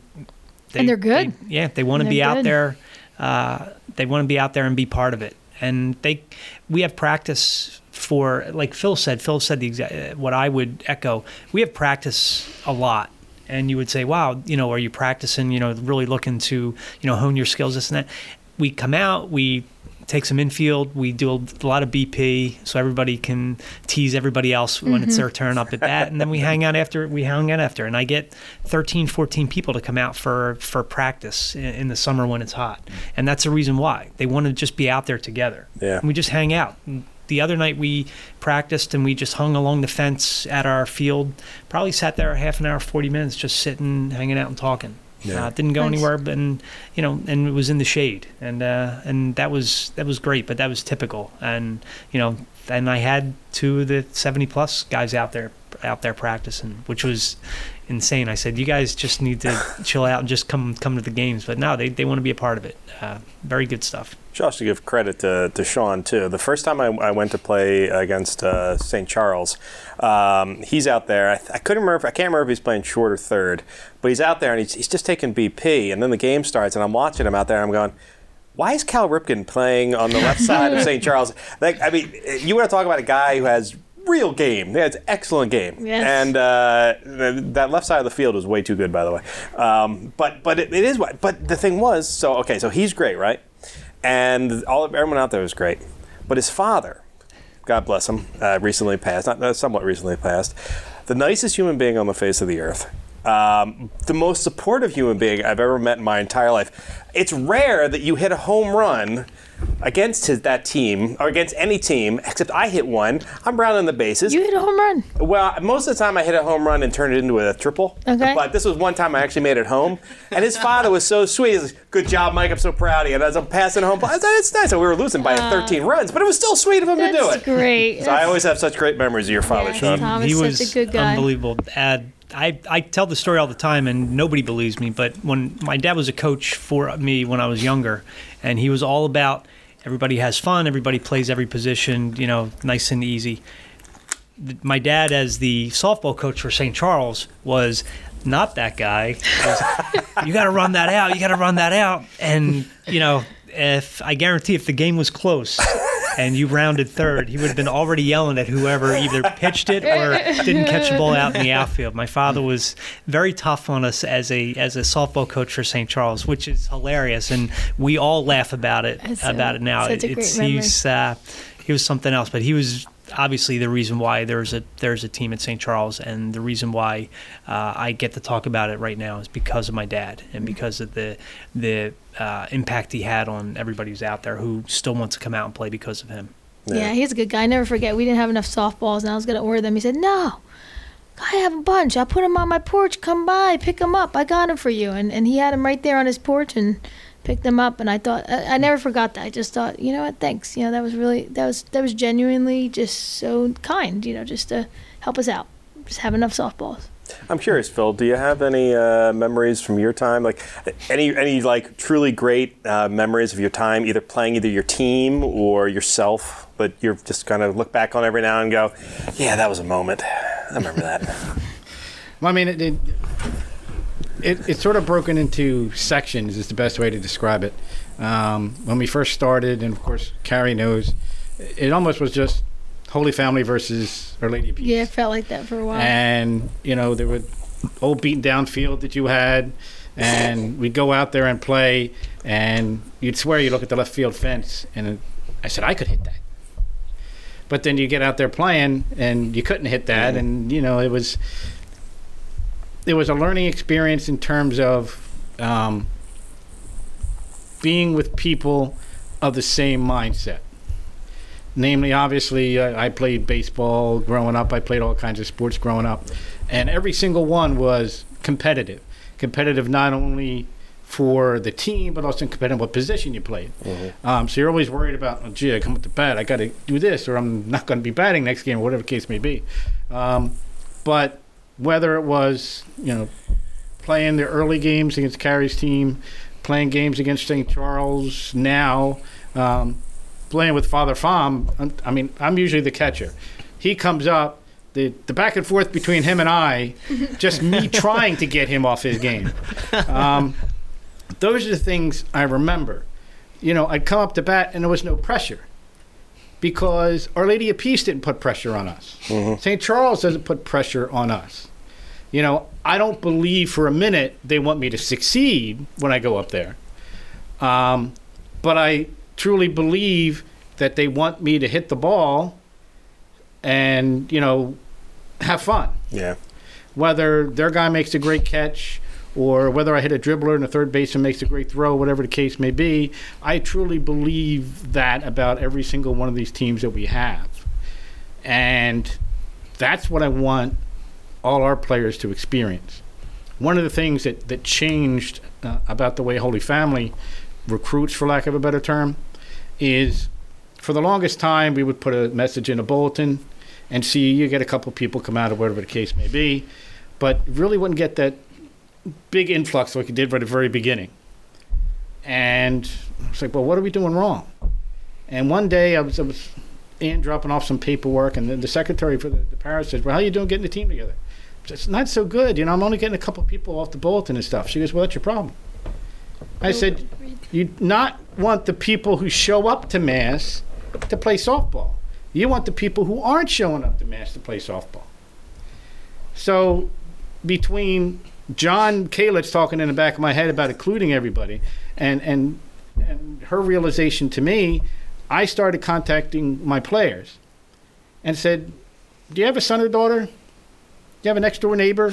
and they're good. They want to be out there. They want to be out there and be part of it. And we have practice. For, like Phil said the exact what I would echo. We have practice a lot, and you would say, wow, you know, are you practicing, you know, really looking to, you know, hone your skills, this and that. We come out, we take some infield, we do a lot of BP so everybody can tease everybody else when it's their turn up at bat, and then we hang out after, and I get 13-14 people to come out for practice in the summer when it's hot, and that's the reason why they want to just be out there together. And we just hang out. The other night we practiced and we just hung along the fence at our field, probably sat there half an hour, 40 minutes, just sitting, hanging out and talking. Didn't go anywhere, but, you know, and it was in the shade, and that was great, but that was typical. And, you know, and I had two of the 70 plus guys out there practicing, which was insane. I said, you guys just need to chill out and just come to the games. But no, they want to be a part of it. Very good stuff. Should also give credit to Sean too. The first time I went to play against St. Charles, he's out there. I can't remember if he's playing short or third, but he's out there and he's just taking BP. And then the game starts, and I'm watching him out there, and I'm going, why is Cal Ripken playing on the left side of St. Charles? Like, I mean, you want to talk about a guy who has real game. Yeah, it's an excellent game. Yes. And that left side of the field was way too good, by the way. But it is. But the thing was, so he's great, right? And everyone out there was great, but his father, God bless him, recently passed. Not somewhat recently passed. The nicest human being on the face of the earth, the most supportive human being I've ever met in my entire life. It's rare that you hit a home run against that team, or against any team, except I hit one. I'm rounding the bases. You hit a home run. Well, most of the time I hit a home run and turned it into a triple. Okay. But this was one time I actually made it home. And his father was so sweet. He was like, good job, Mike. I'm so proud of you. And as I'm passing home, I was like, it's nice. So we were losing by 13 runs, but it was still sweet of him to do it. That's great. So I always have such great memories of your father, Sean. Tom is such a good guy. He was unbelievable. I tell the story all the time, and nobody believes me, but when my dad was a coach for me when I was younger, and he was all about everybody has fun, everybody plays every position, you know, nice and easy. my dad, as the softball coach for St. Charles, was not that guy. Was, you got to run that out. You got to run that out. And, you know, I guarantee if the game was close and you rounded third, he would have been already yelling at whoever either pitched it or didn't catch the ball out in the outfield. My father was very tough on us as a softball coach for St. Charles, which is hilarious, and we all laugh about it now. He was something else, but he was obviously the reason why there's a team at St. Charles, and the reason why I get to talk about it right now is because of my dad and because of the impact he had on everybody who's out there who still wants to come out and play because of him. Yeah, he's a good guy. I never forget, we didn't have enough softballs and I was going to order them. He said, "No, I have a bunch. I'll put them on my porch. Come by, pick them up. I got them for you." And he had them right there on his porch and picked them up, and I thought, I never forgot that. I just thought, you know what, thanks. You know, that was genuinely just so kind, you know, just to help us out, just have enough softballs. I'm curious, Phil, do you have any memories from your time, like any like truly great memories of your time, either playing your team or yourself, but you're just kind of look back on every now and go, yeah, that was a moment. I remember that. Well, I mean, it's sort of broken into sections is the best way to describe it. When we first started, and of course Carrie knows, it almost was just Holy Family versus Our Lady of Peace. Yeah, it felt like that for a while. And, you know, there were old beaten down field that you had, and we'd go out there and play, and you'd swear you look at the left field fence, and I said, I could hit that. But then you get out there playing, and you couldn't hit that, and, you know, it was a learning experience in terms of being with people of the same mindset. Namely, obviously, I played baseball growing up. I played all kinds of sports growing up. And every single one was competitive. Competitive not only for the team, but also competitive what position you played. Mm-hmm. So you're always worried about, oh, gee, I come up to bat, I got to do this, or I'm not going to be batting next game, or whatever the case may be. But whether it was, you know, playing the early games against Carrie's team, playing games against St. Charles now, playing with Father Pham, I mean, I'm usually the catcher. He comes up, the back and forth between him and I, just me trying to get him off his game. Those are the things I remember. You know, I'd come up to bat and there was no pressure, because Our Lady of Peace didn't put pressure on us. Mm-hmm. St. Charles doesn't put pressure on us. You know, I don't believe for a minute they want me to succeed when I go up there. But I truly believe that they want me to hit the ball and, you know, have fun. Yeah. Whether their guy makes a great catch or whether I hit a dribbler and a third baseman makes a great throw, whatever the case may be, I truly believe that about every single one of these teams that we have. And that's what I want all our players to experience. One of the things that changed about the way Holy Family recruits, for lack of a better term, is for the longest time we would put a message in a bulletin and see you get a couple people come out or whatever the case may be, but really wouldn't get that big influx like it did right at the very beginning. And it's like, well, what are we doing wrong? And one day I was in dropping off some paperwork, and then the secretary for the parish said, well, how are you doing getting the team together? It's not so good. You know, I'm only getting a couple people off the bulletin and stuff. She goes, well, that's your problem. I said, you not want the people who show up to Mass to play softball. You want the people who aren't showing up to Mass to play softball. So between John Kalitz talking in the back of my head about including everybody and her realization to me, I started contacting my players and said, do you have a son or daughter? Do you have a next door neighbor?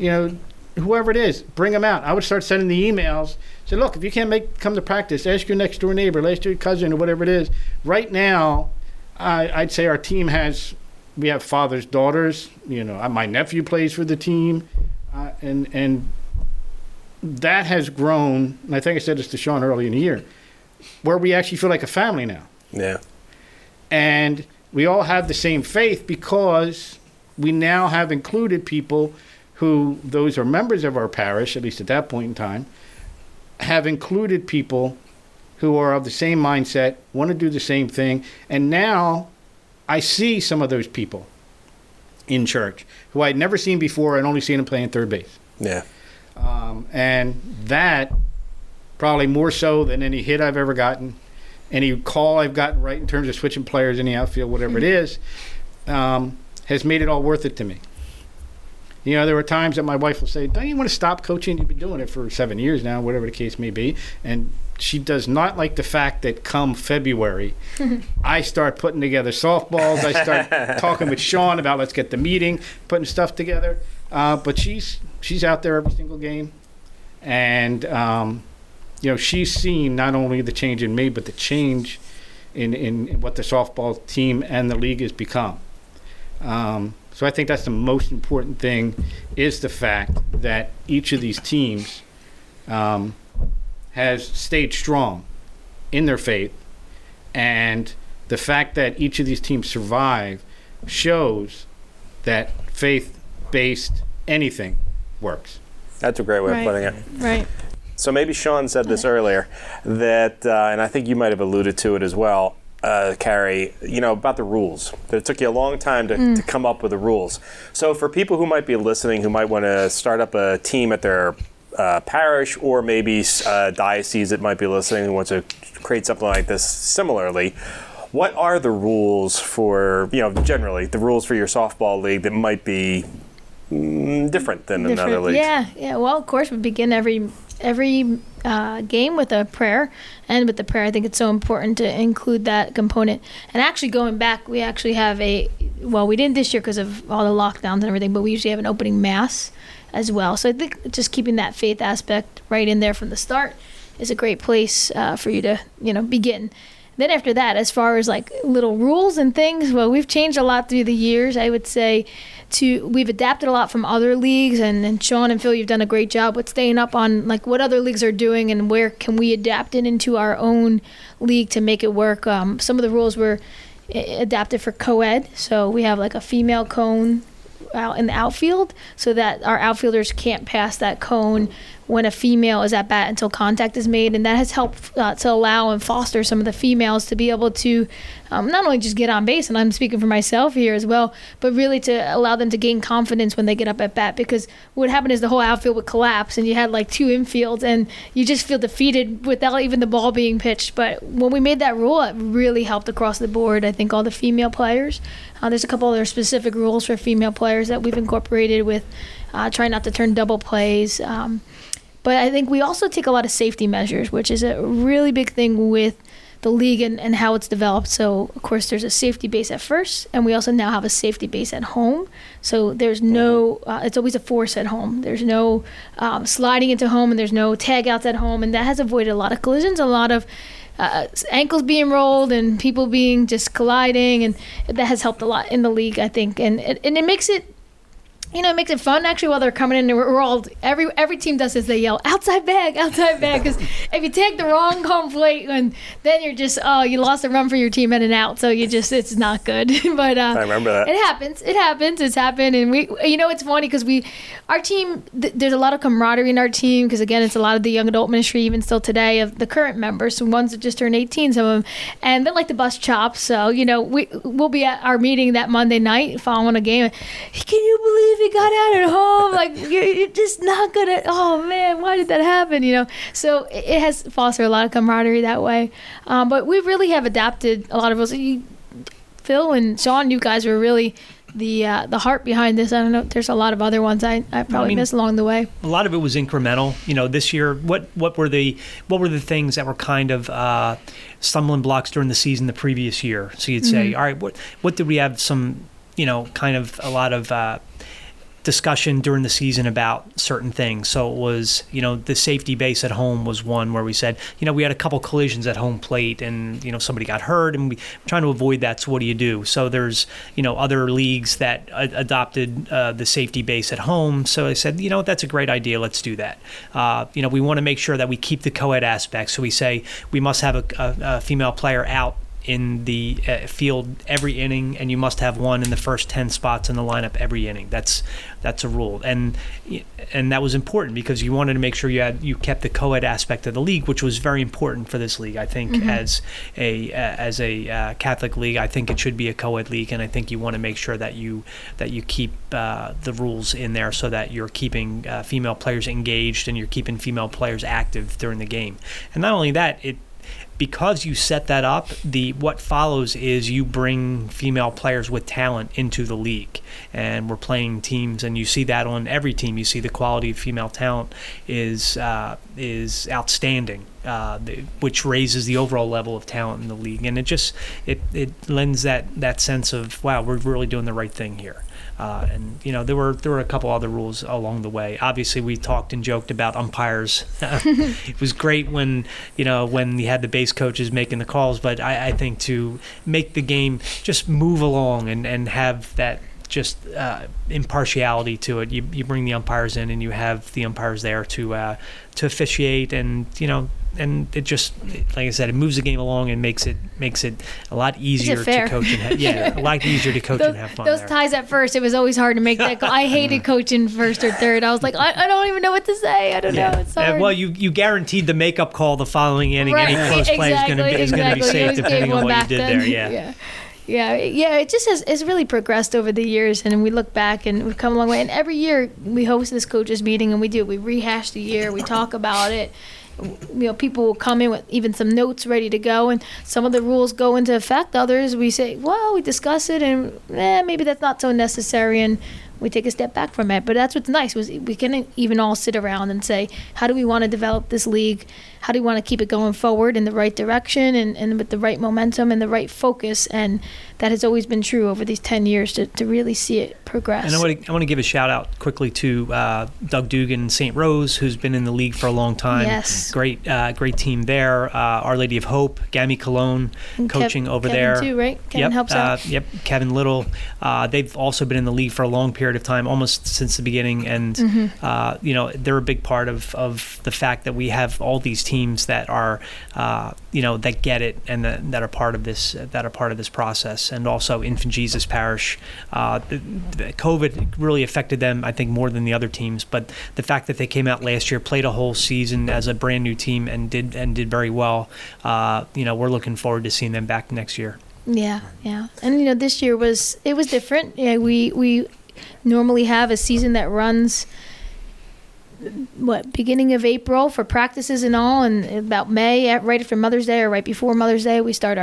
You know, whoever it is, bring them out. I would start sending the emails. Say, look, if you can't come to practice, ask your next door neighbor, ask your cousin or whatever it is. Right now, I'd say our team we have fathers, daughters. You know, my nephew plays for the team. And that has grown, and I think I said this to Sean early in the year, where we actually feel like a family now. Yeah. And we all have the same faith because we now have included people who, those are members of our parish, at least at that point in time, have included people who are of the same mindset, want to do the same thing. And now I see some of those people in church who I'd never seen before and only seen him playing third base. Yeah. And that probably more so than any hit I've ever gotten, any call I've gotten right in terms of switching players in the outfield, whatever it is, has made it all worth it to me. You know, there were times that my wife will say, don't you want to stop coaching? You've been doing it for 7 years now, whatever the case may be. And she does not like the fact that come February, I start putting together softballs. I start talking with Sean about let's get the meeting, putting stuff together. But she's out there every single game. And, you know, she's seen not only the change in me, but the change in what the softball team and the league has become. So I think that's the most important thing, is the fact that each of these teams has stayed strong in their faith, and the fact that each of these teams survive shows that faith-based anything works. That's a great way of putting it. Right. So maybe Sean said this earlier, that, and I think you might have alluded to it as well, Carrie, you know, about the rules. That it took you a long time to come up with the rules. So for people who might be listening, who might want to start up a team at their parish, or maybe diocese that might be listening who wants to create something like this similarly, what are the rules for, you know, generally, the rules for your softball league that might be different than another league? Yeah. Well, of course, we begin every game with a prayer, and with the prayer, I think it's so important to include that component. And actually, going back, we actually have we didn't this year because of all the lockdowns and everything, but we usually have an opening mass as well. So I think just keeping that faith aspect right in there from the start is a great place for you to, you know, begin. Then after that, as far as like little rules and things, well, we've changed a lot through the years. I would say we've adapted a lot from other leagues, and Sean and Phil, you've done a great job with staying up on like what other leagues are doing and where can we adapt it into our own league to make it work. Some of the rules were adapted for co-ed, so we have like a female cone out in the outfield so that our outfielders can't pass that cone when a female is at bat until contact is made, and that has helped to allow and foster some of the females to be able to not only just get on base, and I'm speaking for myself here as well, but really to allow them to gain confidence when they get up at bat, because what happened is the whole outfield would collapse and you had like two infields and you just feel defeated without even the ball being pitched. But when we made that rule, it really helped across the board, I think, all the female players. There's a couple other specific rules for female players that we've incorporated with trying not to turn double plays. But I think we also take a lot of safety measures, which is a really big thing with the league and how it's developed. So, of course, there's a safety base at first, and we also now have a safety base at home. So there's no it's always a force at home. There's no sliding into home, and there's no tag-outs at home, and that has avoided a lot of collisions, a lot of ankles being rolled and people being just colliding, and that has helped a lot in the league, I think. And it makes it, you know, it makes it fun, actually, while they're coming in. We're all, every team does this. They yell, outside bag, because if you take the wrong home plate, and then you're just, you lost a run for your team and an out, so you just, it's not good. But I remember that. It happens. It's happened, and we, you know, it's funny because our team, there's a lot of camaraderie in our team because, again, it's a lot of the young adult ministry, even still today, of the current members, some ones that just turned 18, some of them, and they're like the bus chops. So, you know, we'll be at our meeting that Monday night following a game. Can you believe he got out at home? Like, you're just not good at, oh man, why did that happen? You know, so it has fostered a lot of camaraderie that way. But we really have adapted a lot of rules. Phil and Sean, you guys were really the heart behind this. I don't know, there's a lot of other ones I probably missed along the way. A lot of it was incremental. You know, this year, what were the things that were kind of stumbling blocks during the season the previous year? So you'd say, all right, what did we have some, you know, kind of a lot of discussion during the season about certain things. So it was, you know, the safety base at home was one where we said, you know, we had a couple collisions at home plate and, you know, somebody got hurt and we're trying to avoid that. So what do you do? So there's, you know, other leagues that adopted the safety base at home. So I said, you know, that's a great idea. Let's do that. You know, we want to make sure that we keep the co-ed aspect. So we say we must have a female player out in the field every inning, and you must have one in the first 10 spots in the lineup every inning. That's a rule, and that was important because you wanted to make sure you kept the co-ed aspect of the league, which was very important for this league. I think as a Catholic league, I think it should be a co-ed league, and I think you want to make sure that you keep the rules in there so that you're keeping female players engaged and you're keeping female players active during the game. And not only that, because you set that up, what follows is you bring female players with talent into the league, and we're playing teams, and you see that on every team. You see the quality of female talent is outstanding, which raises the overall level of talent in the league, and it lends that sense of, wow, we're really doing the right thing here. And there were a couple other rules along the way. Obviously, we talked and joked about umpires. It was great when you had the base coaches making the calls, but I think to make the game just move along and have that just impartiality to it, you bring the umpires in and you have the umpires there to officiate, and and it just, like I said, it moves the game along and makes it a lot easier to coach and have fun. Those ties at first, it was always hard to make that call. I hated coaching first or third. I was like, I don't even know what to say. I don't know. It's hard. Well, you guaranteed the makeup call the following inning. Right. Any close play is going to be safe depending on what you did then. There. Yeah. It just it's really progressed over the years, and we look back and we've come a long way. And every year we host this coaches meeting, and we rehash the year, we talk about it. People will come in with even some notes ready to go, and some of the rules go into effect. Others we say, well, we discuss it, and maybe that's not so necessary, and we take a step back from it. But that's what's nice, was we can even all sit around and say, how do we want to develop this league? How do we want to keep it going forward in the right direction and with the right momentum and the right focus? And that has always been true over these 10 years to really see it progress. And I want to give a shout out quickly to Doug Dugan in St. Rose, who's been in the league for a long time. Yes. Great team there. Our Lady of Hope, Gammy Cologne, and coaching over Kevin there. Kevin too, right? Kevin helps out. Yep, Kevin Little. They've also been in the league for a long period of time, almost since the beginning. And, they're a big part of the fact that we have all these teams that are, that get it and that are part of this, process. And also Infant Jesus Parish. COVID really affected them, I think, more than the other teams. But the fact that they came out last year, played a whole season as a brand new team, and did very well. We're looking forward to seeing them back next year. Yeah. And this year was different. Yeah, we normally have a season that runs beginning of April for practices and all, and about May, right after Mother's Day or right before Mother's Day, we start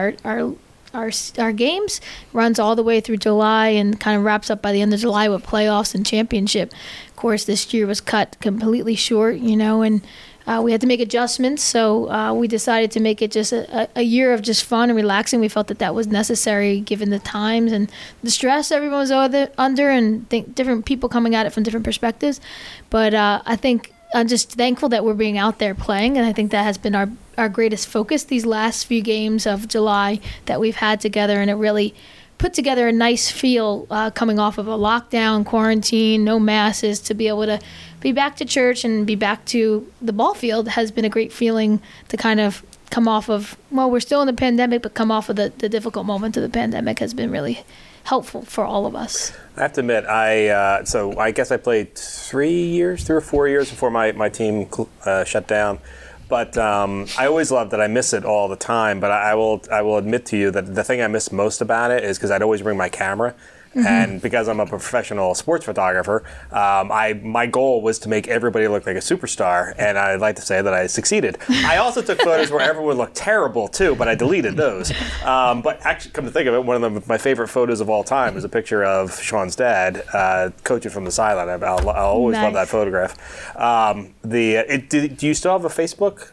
our games, runs all the way through July and kind of wraps up by the end of July with playoffs and championship. Of course, this year was cut completely short, and we had to make adjustments. So we decided to make it just a year of just fun and relaxing. We felt that was necessary given the times and the stress everyone was under, and different people coming at it from different perspectives. But I think I'm just thankful that we're being out there playing, and I think that has been our greatest focus these last few games of July that we've had together, and it really put together a nice feel coming off of a lockdown, quarantine, no masses, to be able to be back to church and be back to the ball field has been a great feeling to kind of come off of. Well, we're still in the pandemic, but come off of the difficult moment of the pandemic has been really helpful for all of us. I have to admit, I guess I played 3 or 4 years before my team shut down. But I always love that I miss it all the time. But I will admit to you that the thing I miss most about it is because I'd always bring my camera. Mm-hmm. And because I'm a professional sports photographer, my goal was to make everybody look like a superstar, and I'd like to say that I succeeded. I also took photos where everyone looked terrible too, but I deleted those. But actually, come to think of it, one of my favorite photos of all time is a picture of Sean's dad coaching from the sideline. I'll always love that photograph. Do you still have a Facebook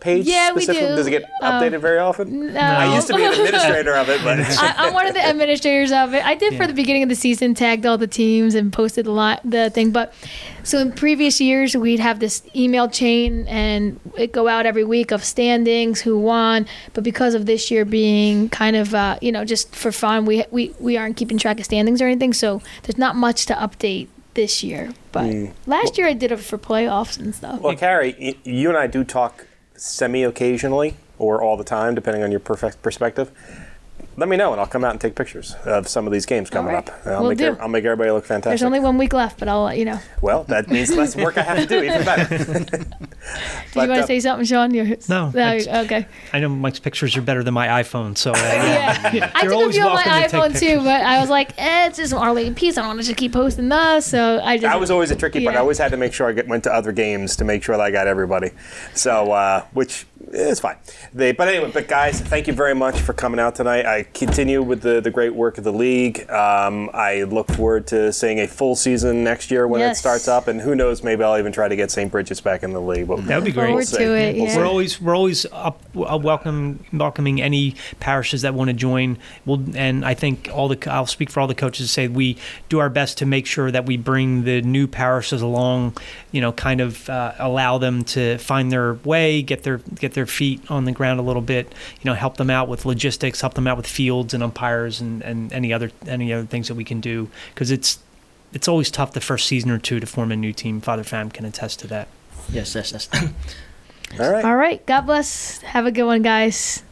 page? Yeah, we do. Does it get updated very often? No. I used to be an administrator of it, but I'm one of the administrators of it. I did for the beginning of the season, tagged all the teams and posted the thing. But so in previous years, we'd have this email chain and it go out every week of standings, who won. But because of this year being kind of just for fun, we aren't keeping track of standings or anything, so there's not much to update this year. But last year I did it for playoffs and stuff. Well, Carrie, you and I do talk semi-occasionally, or all the time, depending on your perspective, let me know, and I'll come out and take pictures of some of these games coming up. I'll make everybody look fantastic. There's only 1 week left, but I'll let you know. Well, that means less work I have to do, even better. Do you want to say something, Sean? No, okay. I know Mike's pictures are better than my iPhone, so... yeah. I took a few on my iPhone, too, but I was like, it's just Our Lady of Peace. I wanted to keep posting those, so I just... That was always a tricky part. I always had to make sure I went to other games to make sure that I got everybody, so, which... It's fine. But guys, thank you very much for coming out tonight. I continue with the great work of the league. I look forward to seeing a full season next year when it starts up, and who knows, maybe I'll even try to get St. Bridget's back in the league. But that would be great. We're always welcoming any parishes that want to join. And I think I'll speak for all the coaches to say we do our best to make sure that we bring the new parishes along. You know, kind of allow them to find their way, get their feet on the ground a little bit, you know, help them out with logistics, help them out with fields and umpires and any other things that we can do, because it's always tough the first season or two to form a new team. Father Pham can attest to that. Yes. All right. God bless. Have a good one, guys.